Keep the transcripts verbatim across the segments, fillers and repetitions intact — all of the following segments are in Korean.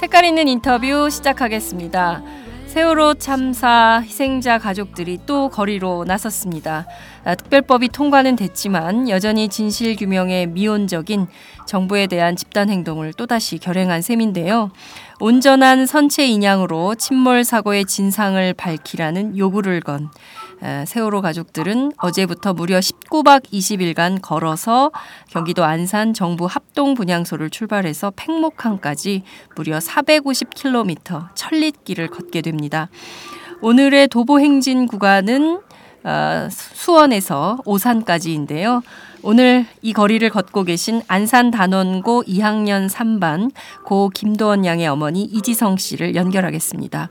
색깔 있는 인터뷰 시작하겠습니다. 세월호 참사 희생자 가족들이 또 거리로 나섰습니다. 특별법이 통과는 됐지만 여전히 진실규명에 미온적인 정부에 대한 집단행동을 또다시 결행한 셈인데요. 온전한 선체 인양으로 침몰 사고의 진상을 밝히라는 요구를 건 세월호 가족들은 어제부터 무려 십구박 이십일간 걸어서 경기도 안산 정부 합동 분향소를 출발해서 팽목항까지 무려 사백오십 킬로미터 천리길을 걷게 됩니다. 오늘의 도보 행진 구간은 수원에서 오산까지인데요. 오늘 이 거리를 걷고 계신 안산 단원고 이학년 삼반 고 김도원 양의 어머니 이지성 씨를 연결하겠습니다.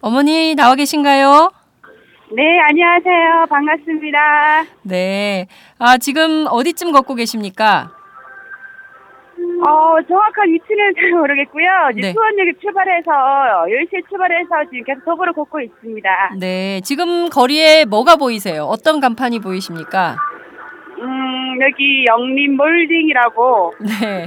어머니 나와 계신가요? 네, 안녕하세요. 반갑습니다. 네. 아, 지금 어디쯤 걷고 계십니까? 어, 정확한 위치는 잘 모르겠고요. 네. 수원역에 출발해서, 열 시에 출발해서 지금 계속 도보로 걷고 있습니다. 네. 지금 거리에 뭐가 보이세요? 어떤 간판이 보이십니까? 음, 여기 영림몰딩이라고. 네.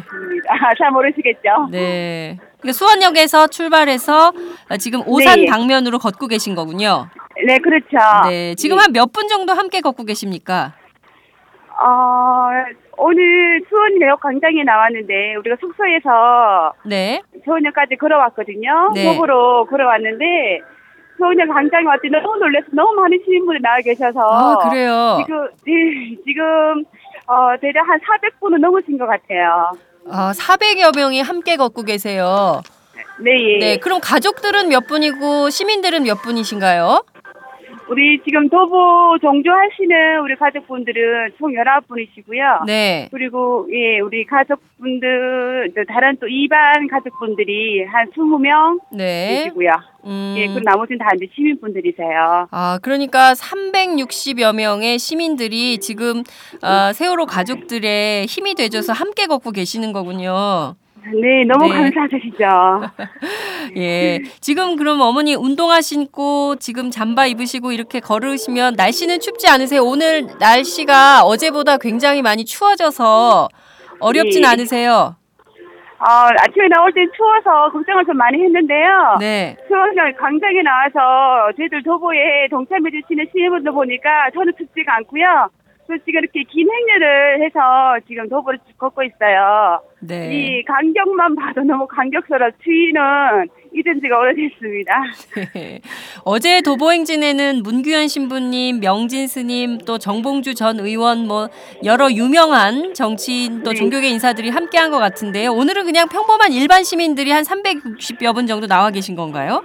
아, 잘 모르시겠죠? 네. 그러니까 수원역에서 출발해서 지금 오산 네. 방면으로 걷고 계신 거군요. 네, 그렇죠. 네, 지금 네. 한 몇 분 정도 함께 걷고 계십니까? 어, 오늘 수원역 광장에 나왔는데 우리가 숙소에서 네. 수원역까지 걸어왔거든요. 네. 도보로 걸어왔는데 수원역 광장에 왔더니 너무 놀라서 너무 많은 시민분이 나와 계셔서 아, 그래요? 지금, 네, 지금 어, 대략 한 사백 분은 넘으신 것 같아요. 아, 사백여 명이 함께 걷고 계세요. 네, 예. 네, 그럼 가족들은 몇 분이고 시민들은 몇 분이신가요? 우리 지금 도보 종주하시는 우리 가족분들은 총 열아홉 분이시고요. 네. 그리고, 예, 우리 가족분들, 다른 또 이반 가족분들이 한 스무 명. 네. 계시고요. 음. 예, 그리고 나머지는 다 이제 시민분들이세요. 아, 그러니까 삼백육십여 명의 시민들이 지금, 아, 세월호 가족들의 힘이 되줘서 함께 걷고 계시는 거군요. 네, 너무 네. 감사드리죠. 예, 지금 그럼 어머니 운동화 신고 지금 잠바 입으시고 이렇게 걸으시면 날씨는 춥지 않으세요? 오늘 날씨가 어제보다 굉장히 많이 추워져서 어렵진 네. 않으세요? 아, 아침에 나올 땐 추워서 걱정을 좀 많이 했는데요. 네. 추워서 광장에 나와서 저희들 도보에 동참해주시는 시민분들 보니까 전혀 춥지가 않고요. 또 지금 이렇게 긴 행렬을 해서 지금 도보를 걷고 있어요. 네. 이 간격만 봐도 너무 간격스러워 추위는 잊은 지가 오래됐습니다. 네. 어제 도보 행진에는 문규현 신부님, 명진 스님, 또 정봉주 전 의원 뭐 여러 유명한 정치인 또 네. 종교계 인사들이 함께한 것 같은데요. 오늘은 그냥 평범한 일반 시민들이 한 삼백육십여 분 정도 나와 계신 건가요?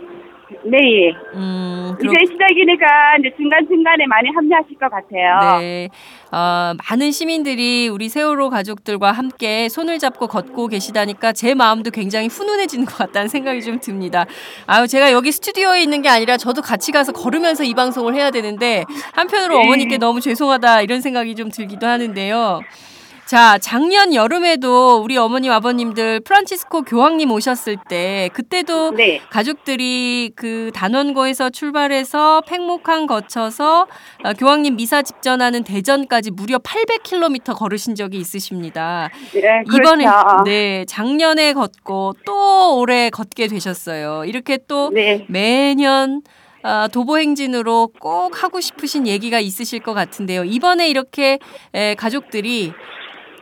네. 음, 그럼... 이제 시작이니까 이제 중간중간에 많이 합류하실 것 같아요. 네. 어, 많은 시민들이 우리 세월호 가족들과 함께 손을 잡고 걷고 계시다니까 제 마음도 굉장히 훈훈해지는 것 같다는 생각이 좀 듭니다. 아유, 제가 여기 스튜디오에 있는 게 아니라 저도 같이 가서 걸으면서 이 방송을 해야 되는데 한편으로 네. 어머니께 너무 죄송하다 이런 생각이 좀 들기도 하는데요. 자, 작년 여름에도 우리 어머님 아버님들 프란치스코 교황님 오셨을 때 그때도 네. 가족들이 그 단원고에서 출발해서 팽목항 거쳐서 교황님 미사 집전하는 대전까지 무려 팔백 킬로미터 걸으신 적이 있으십니다. 네, 이번에 그렇죠. 네, 작년에 걷고 또 올해 걷게 되셨어요. 이렇게 또 네. 매년 아, 도보 행진으로 꼭 하고 싶으신 얘기가 있으실 것 같은데요. 이번에 이렇게 에, 가족들이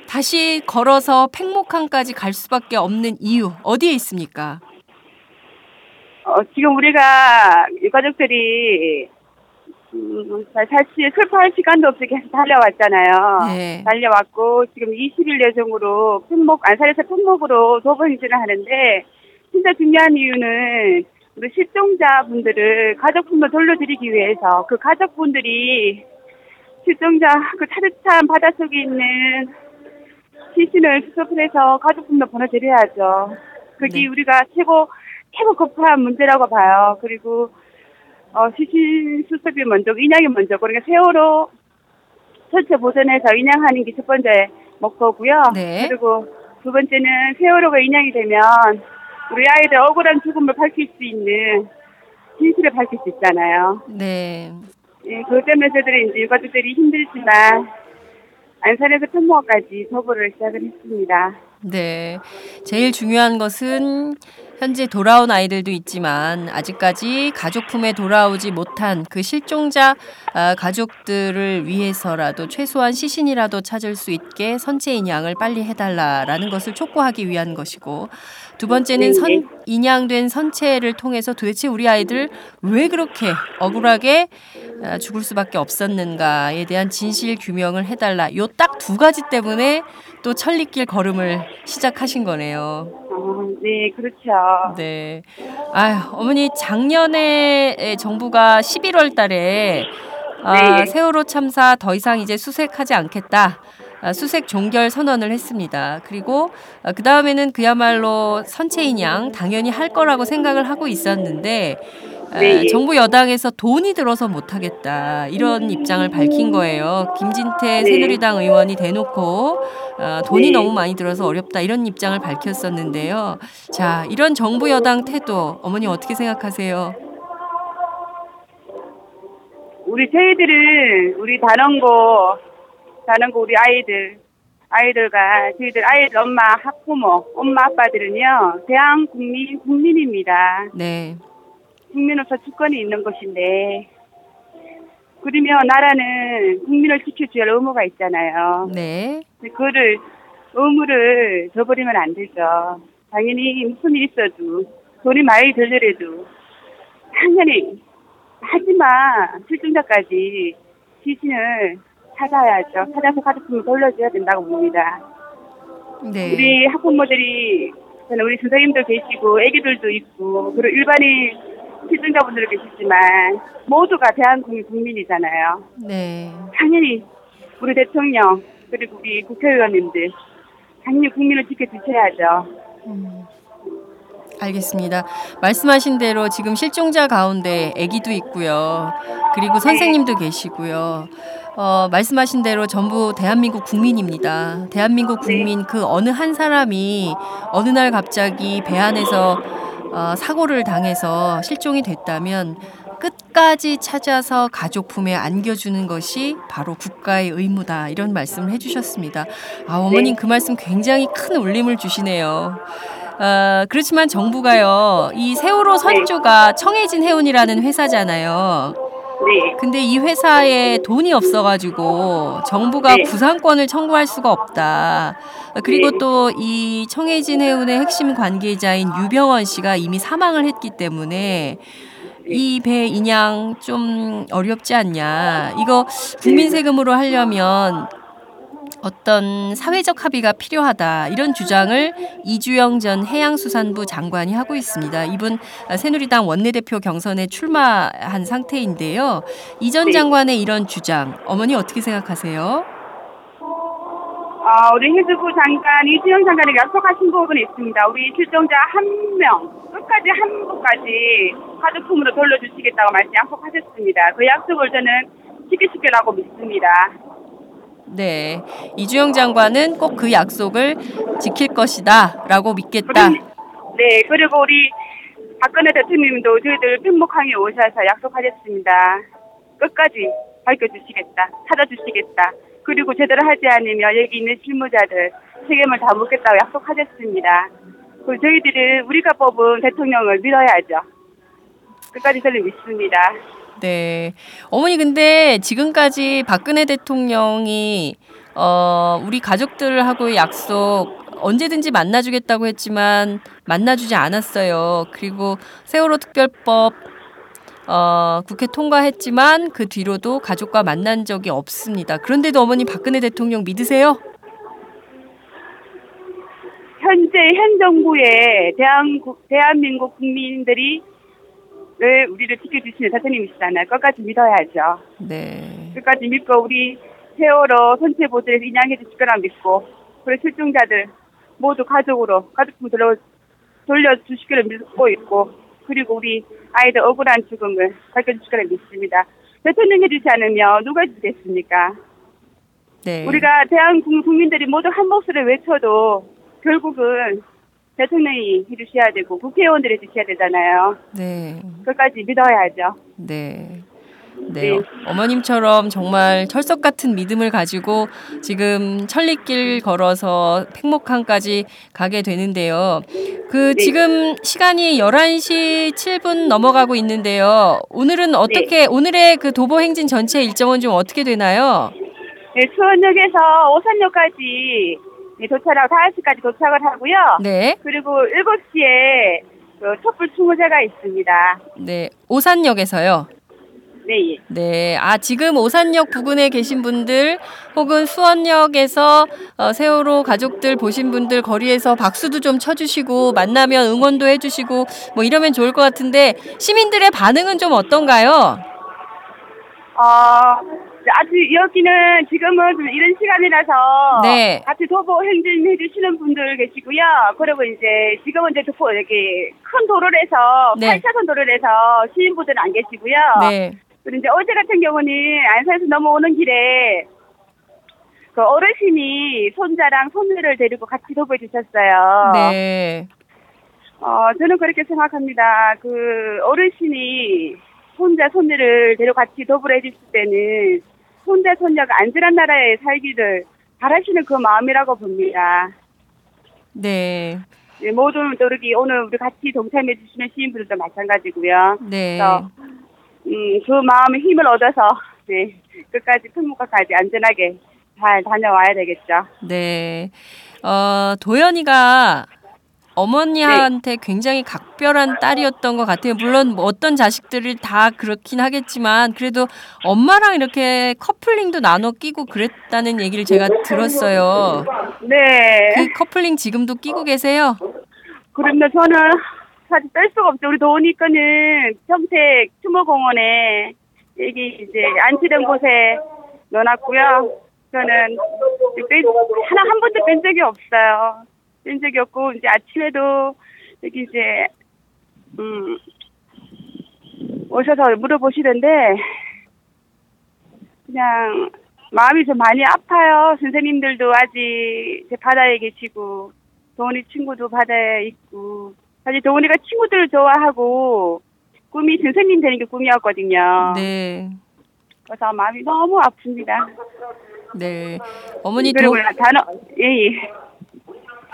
다시 걸어서 팽목항까지 갈 수밖에 없는 이유 어디에 있습니까? 어, 지금 우리가 유가족들이 음, 사실 슬퍼할 시간도 없이 계속 달려왔잖아요. 네. 달려왔고 지금 이십 일 예정으로 팽목 안산에서 팽목으로 도보 행진을 하는데 진짜 중요한 이유는 우리 실종자분들을 가족분들 돌려드리기 위해서 그 가족분들이 실종자 그 차듯한 바다 속에 있는 시신을 수습해서 가족분들 보내드려야죠. 그게 네. 우리가 최고 최고 급한 문제라고 봐요. 그리고 어, 시신 수습이 먼저, 인양이 먼저. 그러니까 세월호 전체 보존해서 인양하는 게 첫 번째 목표고요. 네. 그리고 두 번째는 세월호가 인양이 되면 우리 아이들 억울한 죽음을 밝힐 수 있는 진실을 밝힐 수 있잖아요. 네. 예, 그것 때문에 저들이 이제 유가족들이 힘들지만 안산에서 편모까지 서부를 시작을 했습니다. 네. 제일 중요한 것은 현재 돌아온 아이들도 있지만 아직까지 가족 품에 돌아오지 못한 그 실종자 가족들을 위해서라도 최소한 시신이라도 찾을 수 있게 선체 인양을 빨리 해달라라는 것을 촉구하기 위한 것이고 두 번째는 선, 인양된 선체를 통해서 도대체 우리 아이들 왜 그렇게 억울하게 죽을 수밖에 없었는가에 대한 진실 규명을 해달라. 요 딱 두 가지 때문에 또 천리길 걸음을 시작하신 거네요. 어, 네, 그렇죠. 네. 아유, 어머니 작년에 정부가 십일월 달에 아, 네. 세월호 참사 더 이상 이제 수색하지 않겠다. 아, 수색 종결 선언을 했습니다. 그리고 아, 그 다음에는 그야말로 선체 인양 당연히 할 거라고 생각을 하고 있었는데 네. 아, 정부 여당에서 돈이 들어서 못하겠다 이런 입장을 밝힌 거예요. 김진태 네. 새누리당 의원이 대놓고 아, 돈이 네. 너무 많이 들어서 어렵다 이런 입장을 밝혔었는데요. 자, 이런 정부 여당 태도 어머니 어떻게 생각하세요? 우리 저희들은 우리 단원고 단원고 우리 아이들, 아이들과 저희들 아이들 엄마, 학부모, 엄마, 아빠들은요. 대한 국민, 국민입니다. 네. 국민으로서 주권이 있는 것인데 그러면 나라는 국민을 지켜줘야 할 의무가 있잖아요. 네. 그거를 의무를 저버리면 안 되죠. 당연히 무슨 일이 있어도 돈이 많이 들더라도 당연히 하지만 실종자까지 시신을 찾아야죠. 찾아서 가족품을 돌려줘야 된다고 봅니다. 네. 우리 학부모들이, 저는 우리 선생님들 계시고, 애기들도 있고, 그리고 일반인 실종자분들도 계시지만, 모두가 대한민국 국민이잖아요. 네. 당연히, 우리 대통령, 그리고 우리 국회의원님들, 당연히 국민을 지켜주셔야죠. 음. 알겠습니다. 말씀하신 대로 지금 실종자 가운데 애기도 있고요. 그리고 선생님도 계시고요. 어, 말씀하신 대로 전부 대한민국 국민입니다. 대한민국 국민 네. 그 어느 한 사람이 어느 날 갑자기 배 안에서 어, 사고를 당해서 실종이 됐다면 끝까지 찾아서 가족 품에 안겨주는 것이 바로 국가의 의무다, 이런 말씀을 해주셨습니다. 아, 어머님, 네. 그 말씀 굉장히 큰 울림을 주시네요. 어, 그렇지만 정부가요, 이 세월호 선주가 청해진 해운이라는 회사잖아요. 네. 근데 이 회사에 돈이 없어가지고 정부가 네. 구상권을 청구할 수가 없다. 그리고 네. 또 이 청해진 해운의 핵심 관계자인 유병언 씨가 이미 사망을 했기 때문에 이 배 인양 좀 어렵지 않냐. 이거 국민 세금으로 하려면 어떤 사회적 합의가 필요하다, 이런 주장을 이주영 전 해양수산부 장관이 하고 있습니다. 이분 새누리당 원내대표 경선에 출마한 상태인데요. 이 전 장관의 이런 주장, 어머니 어떻게 생각하세요? 어, 우리 해수부 장관, 이주영 장관이 약속하신 부분이 있습니다. 우리 실종자 한 명, 끝까지 한 분까지 가족품으로 돌려주시겠다고 말씀 약속하셨습니다. 그 약속을 저는 지키시겠다고 믿습니다. 네, 이주영 장관은 꼭 그 약속을 지킬 것이다 라고 믿겠다. 네, 그리고 우리 박근혜 대통령님도 저희들 팽목항에 오셔서 약속하셨습니다. 끝까지 밝혀주시겠다, 찾아주시겠다, 그리고 제대로 하지 않으면 여기 있는 실무자들 책임을 다 묻겠다고 약속하셨습니다. 그 저희들은 우리가 뽑은 대통령을 믿어야죠. 끝까지 저는 믿습니다. 네. 어머니, 근데 지금까지 박근혜 대통령이 어, 우리 가족들하고의 약속 언제든지 만나주겠다고 했지만 만나주지 않았어요. 그리고 세월호 특별법 어, 국회 통과했지만 그 뒤로도 가족과 만난 적이 없습니다. 그런데도 어머니 박근혜 대통령 믿으세요? 현재 현 정부의 대한국, 대한민국 국민들이 네, 우리를 지켜주시는 대통령이시잖아요. 끝까지 믿어야죠. 네. 끝까지 믿고 우리 세월호 선체 보존에서 인양해 주실 거라 믿고, 그리고 실종자들 모두 가족으로 가족품 돌려 돌려주실 거라 믿고 있고, 그리고 우리 아이들 억울한 죽음을 밝혀주실 거라 믿습니다. 대통령 해주지 않으면 누가 해주겠습니까? 네. 우리가 대한민국 국민들이 모두 한 목소리를 외쳐도 결국은 대통령이 해주셔야 되고 국회의원들이 해주셔야 되잖아요. 네. 끝까지 믿어야죠. 네. 네. 네. 어머님처럼 정말 철석 같은 믿음을 가지고 지금 천리길 걸어서 팽목항까지 가게 되는데요. 그 네. 지금 시간이 열한 시 칠 분 넘어가고 있는데요. 오늘은 어떻게 네. 오늘의 그 도보 행진 전체 일정은 좀 어떻게 되나요? 네, 수원역에서 오산역까지 네, 도착하고 다섯 시까지 도착을 하고요. 네. 그리고 일곱 시에 그 촛불 추모제가 있습니다. 네. 오산역에서요? 네. 네. 아, 지금 오산역 부근에 계신 분들 혹은 수원역에서 어, 세월호 가족들 보신 분들 거리에서 박수도 좀 쳐주시고 만나면 응원도 해주시고 뭐 이러면 좋을 것 같은데 시민들의 반응은 좀 어떤가요? 어... 아직 여기는 지금은 좀 이런 시간이라서 네. 같이 도보 행진해 주시는 분들 계시고요. 그리고 이제 지금은 이제 도보 이렇게 큰 도로를 해서 네. 팔 차선 도로를 해서 시민분들은 안 계시고요. 네. 그리고 이제 어제 같은 경우는 안산에서 넘어오는 길에 그 어르신이 손자랑 손녀를 데리고 같이 도보해 주셨어요. 네. 어, 저는 그렇게 생각합니다. 그 어르신이 손자 손녀를 데려 같이 도보를 해주실 때는 혼자 손녀가 안전한 나라에 살기를 바라시는 그 마음이라고 봅니다. 네. 네, 모든 노력이 오늘 우리 같이 동참해 주시는 시민분들도 마찬가지고요. 네. 그래서 음, 그 마음의 힘을 얻어서 네, 끝까지 팽목항까지 안전하게 잘 다녀와야 되겠죠. 네. 어, 도연이가 어머니한테 네. 굉장히 각별한 딸이었던 것 같아요. 물론 뭐 어떤 자식들이 다 그렇긴 하겠지만 그래도 엄마랑 이렇게 커플링도 나눠 끼고 그랬다는 얘기를 제가 들었어요. 네. 그 커플링 지금도 끼고 계세요? 그럼요. 저는 사실 뺄 수가 없죠. 우리 도우니까는 평택 추모공원에 여기 이제 안치된 곳에 넣어놨고요. 저는 하나 한 번도 뺀 적이 없어요. 뺀 적이 없고, 이제 아침에도 여기 이제, 음, 오셔서 물어보시던데, 그냥 마음이 좀 많이 아파요. 선생님들도 아직 제 바다에 계시고, 도훈이 친구도 바다에 있고, 사실 도훈이가 친구들을 좋아하고, 꿈이 선생님 되는 게 꿈이었거든요. 네. 그래서 마음이 너무 아픕니다. 네. 어머니 그리고 도... 단원 예, 예.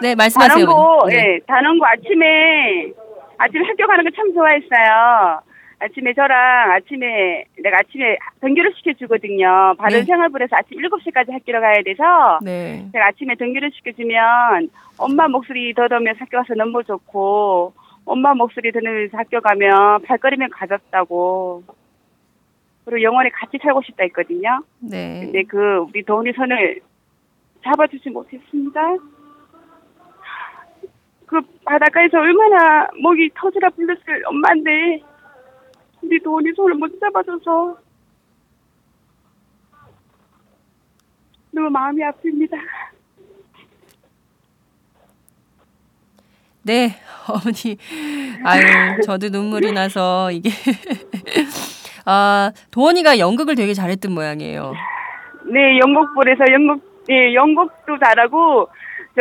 네, 말씀하세요. 단원고, 네. 예, 단원고 아침에 아침에 학교 가는 거 참 좋아했어요. 아침에 저랑 아침에 내가 아침에 등교를 시켜주거든요. 바른 네. 생활부를 해서 아침 일곱 시까지 학교를 가야 돼서 네. 제가 아침에 등교를 시켜주면 엄마 목소리 들으면서 학교 가서 너무 좋고 엄마 목소리 들으면서 학교 가면 발걸음이 가볍다고 그리고 영원히 같이 살고 싶다 했거든요. 네. 근데 그 우리 도훈이 손을 잡아주지 못했습니다. 그 바닷가에서 얼마나 목이 터지라 불렀을 엄마인데 우리 도훈이 손을 못 잡아줘서 너무 마음이 아픕니다. 네, 어머니. 아유, 저도 눈물이 나서 이게 아, 도원이가 연극을 되게 잘했던 모양이에요. 네, 연극부에서 연극 예, 연극도 잘하고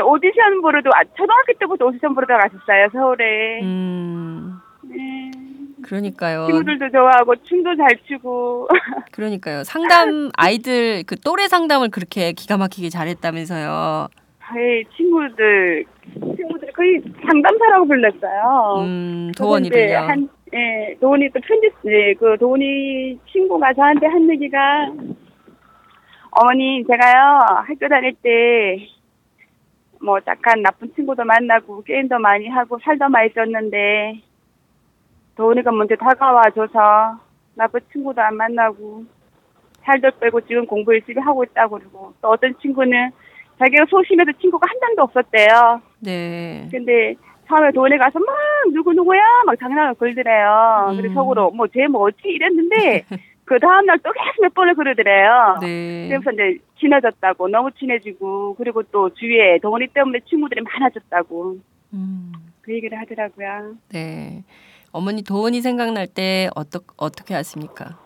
오디션 보러도 초등학교 때부터 오디션 보러 갔었어요, 서울에. 음. 네. 그러니까요. 친구들도 좋아하고 춤도 잘 추고. 그러니까요. 상담 아이들 그 또래 상담을 그렇게 기가 막히게 잘했다면서요. 네, 친구들 친구들 거의 상담사라고 불렀어요. 음, 도원이를요. 한 예, 도훈이 또 편지 예, 그 도훈이 친구가 저한테 한 얘기가 어머니 제가요 학교 다닐 때 뭐 약간 나쁜 친구도 만나고 게임도 많이 하고 살도 많이 쪘는데. 도훈이가 먼저 다가와줘서 나쁜 친구도 안 만나고 살도 빼고 지금 공부 열심히 하고 있다고 그러고 또 어떤 친구는 자기가 소심해서 친구가 한 단도 없었대요. 네. 근데 처음에 도훈이 가서 막 누구누구야 막 장난을 걸더래요. 음. 그래서 속으로 뭐 쟤 뭐지 이랬는데 그 다음날 또 계속 몇 번을 그러더래요. 네. 그래서 이제 친해졌다고 너무 친해지고 그리고 또 주위에 도훈이 때문에 친구들이 많아졌다고 음. 그 얘기를 하더라고요. 네. 어머니 도훈이 생각날 때 어떠, 어떻게 하십니까?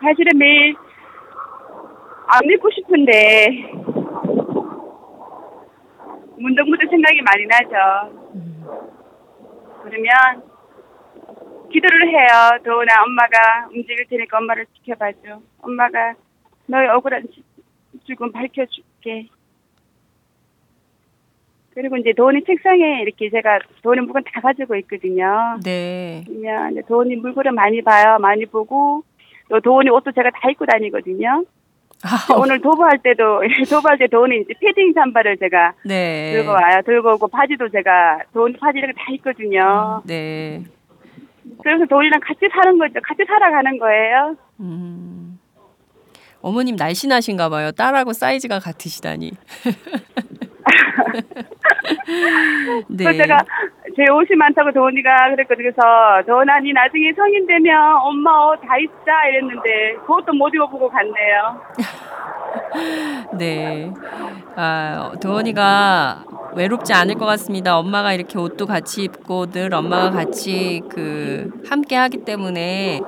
사실은 매일 안 믿고 싶은데 문득문득 생각이 많이 나죠. 음. 그러면 기도를 해요. 도훈아 엄마가 움직일 테니까 엄마를 지켜봐줘. 엄마가 너의 억울한 죽음 밝혀줄게. 그리고 이제 도훈이 책상에 이렇게 제가 도훈이 물건 다 가지고 있거든요. 네. 그냥 도훈이 물건을 많이 봐요. 많이 보고 또 도훈이 옷도 제가 다 입고 다니거든요. 아, 오늘 도보할 때도 도보할 때 도훈이 이제 패딩 잠바를 제가 네. 들고 와요. 들고 오고 바지도 제가 도훈이 바지를 다 입거든요. 네. 그래서 도훈이랑 같이 사는 거죠. 같이 살아가는 거예요. 음. 어머님 날씬하신가 봐요. 딸하고 사이즈가 같으시다니. 네. 그래서 제가 제 옷이 많다고 도훈이가 그랬거든요. 그래서 도훈아 니 나중에 성인 되면 엄마 옷 다 입자 이랬는데 그것도 못 입어보고 갔네요. 네. 아, 도훈이가 외롭지 않을 것 같습니다. 엄마가 이렇게 옷도 같이 입고 늘 엄마가 같이 그 함께 하기 때문에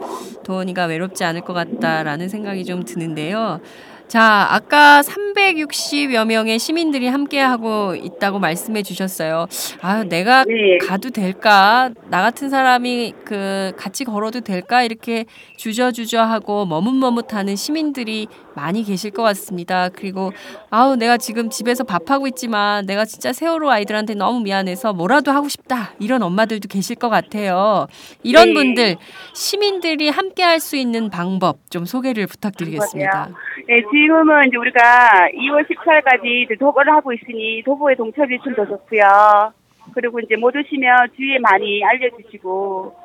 도훈이가 외롭지 않을 것 같다라는 생각이 좀 드는데요. 자, 아까 삼백육십여 명의 시민들이 함께하고 있다고 말씀해 주셨어요. 아, 내가 네. 가도 될까? 나 같은 사람이 그 같이 걸어도 될까? 이렇게 주저주저하고 머뭇머뭇하는 시민들이 많이 계실 것 같습니다. 그리고 아우 내가 지금 집에서 밥하고 있지만 내가 진짜 세월호 아이들한테 너무 미안해서 뭐라도 하고 싶다. 이런 엄마들도 계실 것 같아요. 이런 네. 분들, 시민들이 함께할 수 있는 방법 좀 소개를 부탁드리겠습니다. 네, 지금은 이제 우리가 이월 십사일까지 도보를 하고 있으니 도보에 동참해 주시면 더 좋고요. 그리고 이제 못 오시면 주위에 많이 알려주시고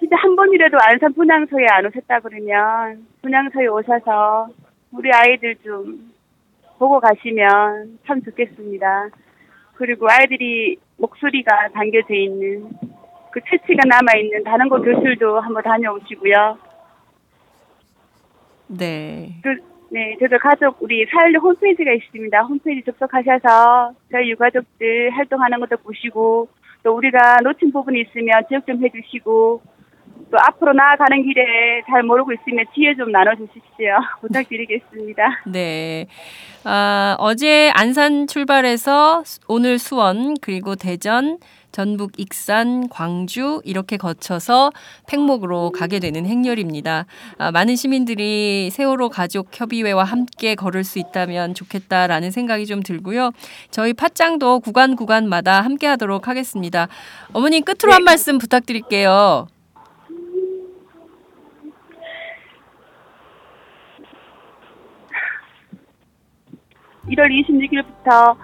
진짜 한 번이라도 안산 분향소에 안 오셨다 그러면 분향소에 오셔서 우리 아이들 좀 보고 가시면 참 좋겠습니다. 그리고 아이들이 목소리가 담겨져 있는 그 채취가 남아있는 단원고 교실도 한번 다녀오시고요. 네. 그, 네, 저도 가족 우리 사일육 홈페이지가 있습니다. 홈페이지 접속하셔서 저희 유가족들 활동하는 것도 보시고 또 우리가 놓친 부분이 있으면 지적 좀 해주시고 또 앞으로 나아가는 길에 잘 모르고 있으면 지혜 좀 나눠주십시오. 부탁드리겠습니다. 네. 아, 어제 안산 출발해서 오늘 수원 그리고 대전 전북 익산, 광주 이렇게 거쳐서 팽목으로 가게 되는 행렬입니다. 아, 많은 시민들이 세월호 가족협의회와 함께 걸을 수 있다면 좋겠다라는 생각이 좀 들고요. 저희 팟짱도 구간 구간마다 함께하도록 하겠습니다. 어머님 끝으로 네. 한 말씀 부탁드릴게요. 일월 이십육일부터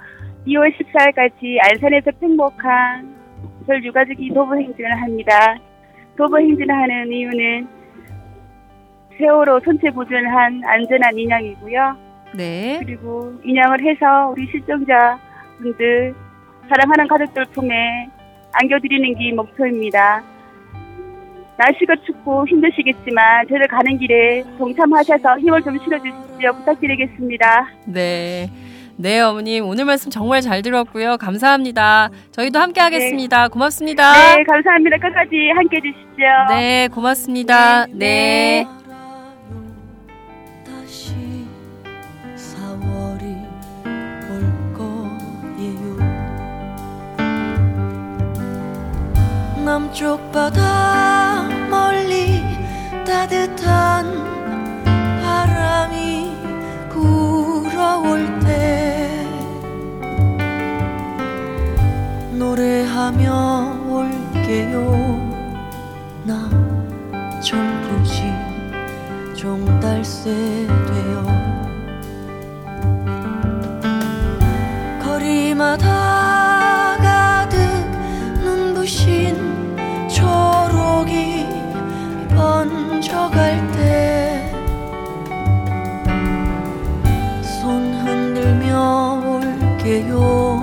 이월 십사일까지 안산에서 팽목항 절 유가족이 도보 행진을 합니다. 도보 행진을 하는 이유는 세월호 선체 보존을 한 안전한 인양이고요. 네. 그리고 인양을 해서 우리 실종자분들, 사랑하는 가족들 품에 안겨드리는 게 목표입니다. 날씨가 춥고 힘드시겠지만 저를 가는 길에 동참하셔서 힘을 좀 실어주십시오. 부탁드리겠습니다. 네. 네, 어머님. 오늘 말씀 정말 잘 들었고요. 감사합니다. 저희도 함께 하겠습니다. 네. 고맙습니다. 네, 감사합니다. 끝까지 함께 해주시죠. 네, 고맙습니다. 네. 네. 남쪽 바다 멀리 따뜻한 바람이 불어올 때 노래하며 올게요. 나 전부지 종달새 되어 거리마다 가득 눈부신 초록이 번져갈 때 손 흔들며 올게요.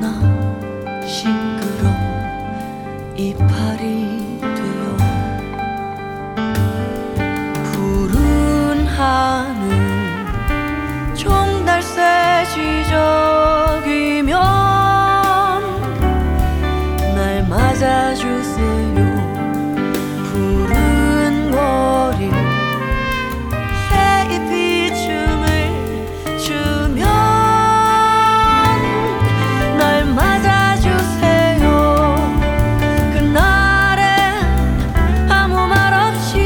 나 싱그러운 이파리 되어 푸른 하늘 종달새 지저귀며 맞아주세요. 푸른 머리 새잎이 춤을 추면 날 맞아주세요. 그날엔 아무 말 없이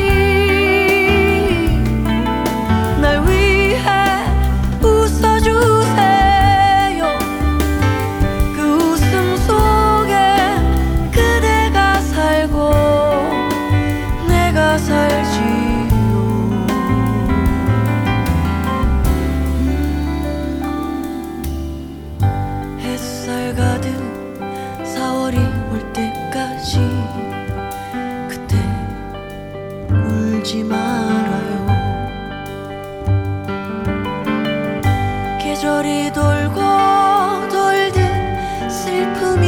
날 위해 웃어주세요. 그 웃음 속에 그대가 살고 내가 살지요. 음, 햇살 가득 사월이 올 때까지 그때 울지 말아요. 계절이 돌고 돌듯 슬픔이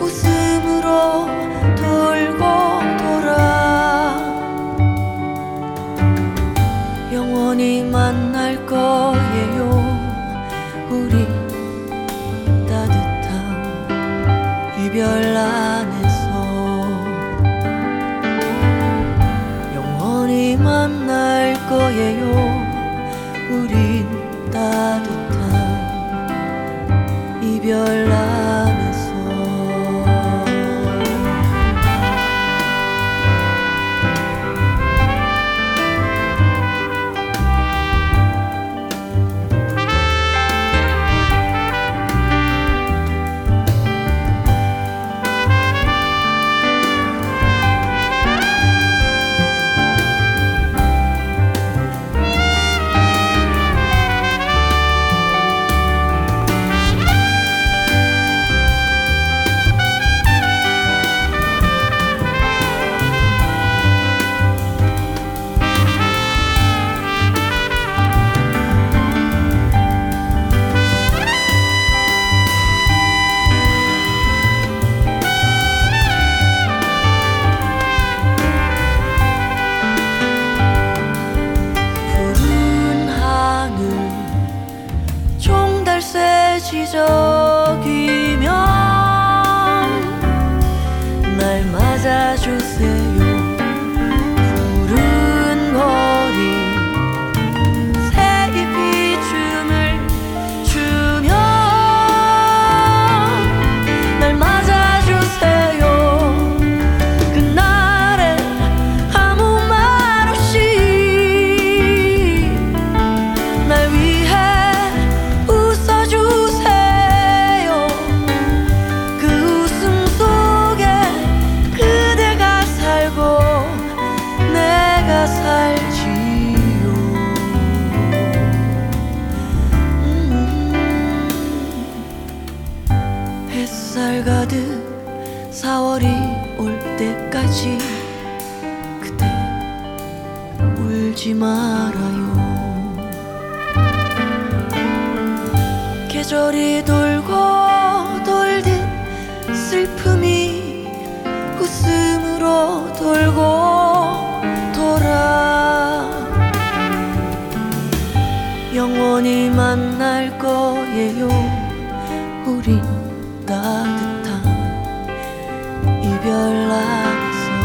웃음으로 돌고 돌아 영원히 만날 거예요. 우리 따뜻한 이별 안에서 영원히 만날 거예요. 우리 따뜻한 이별 안에서 울지 그대 울지 말아요. 계절이 돌고 돌듯 슬픔이 웃음으로 돌고 돌아 영원히 만날 거예요. 우린 따뜻한 이별 낙서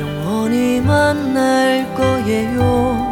영원히 만날 거예요.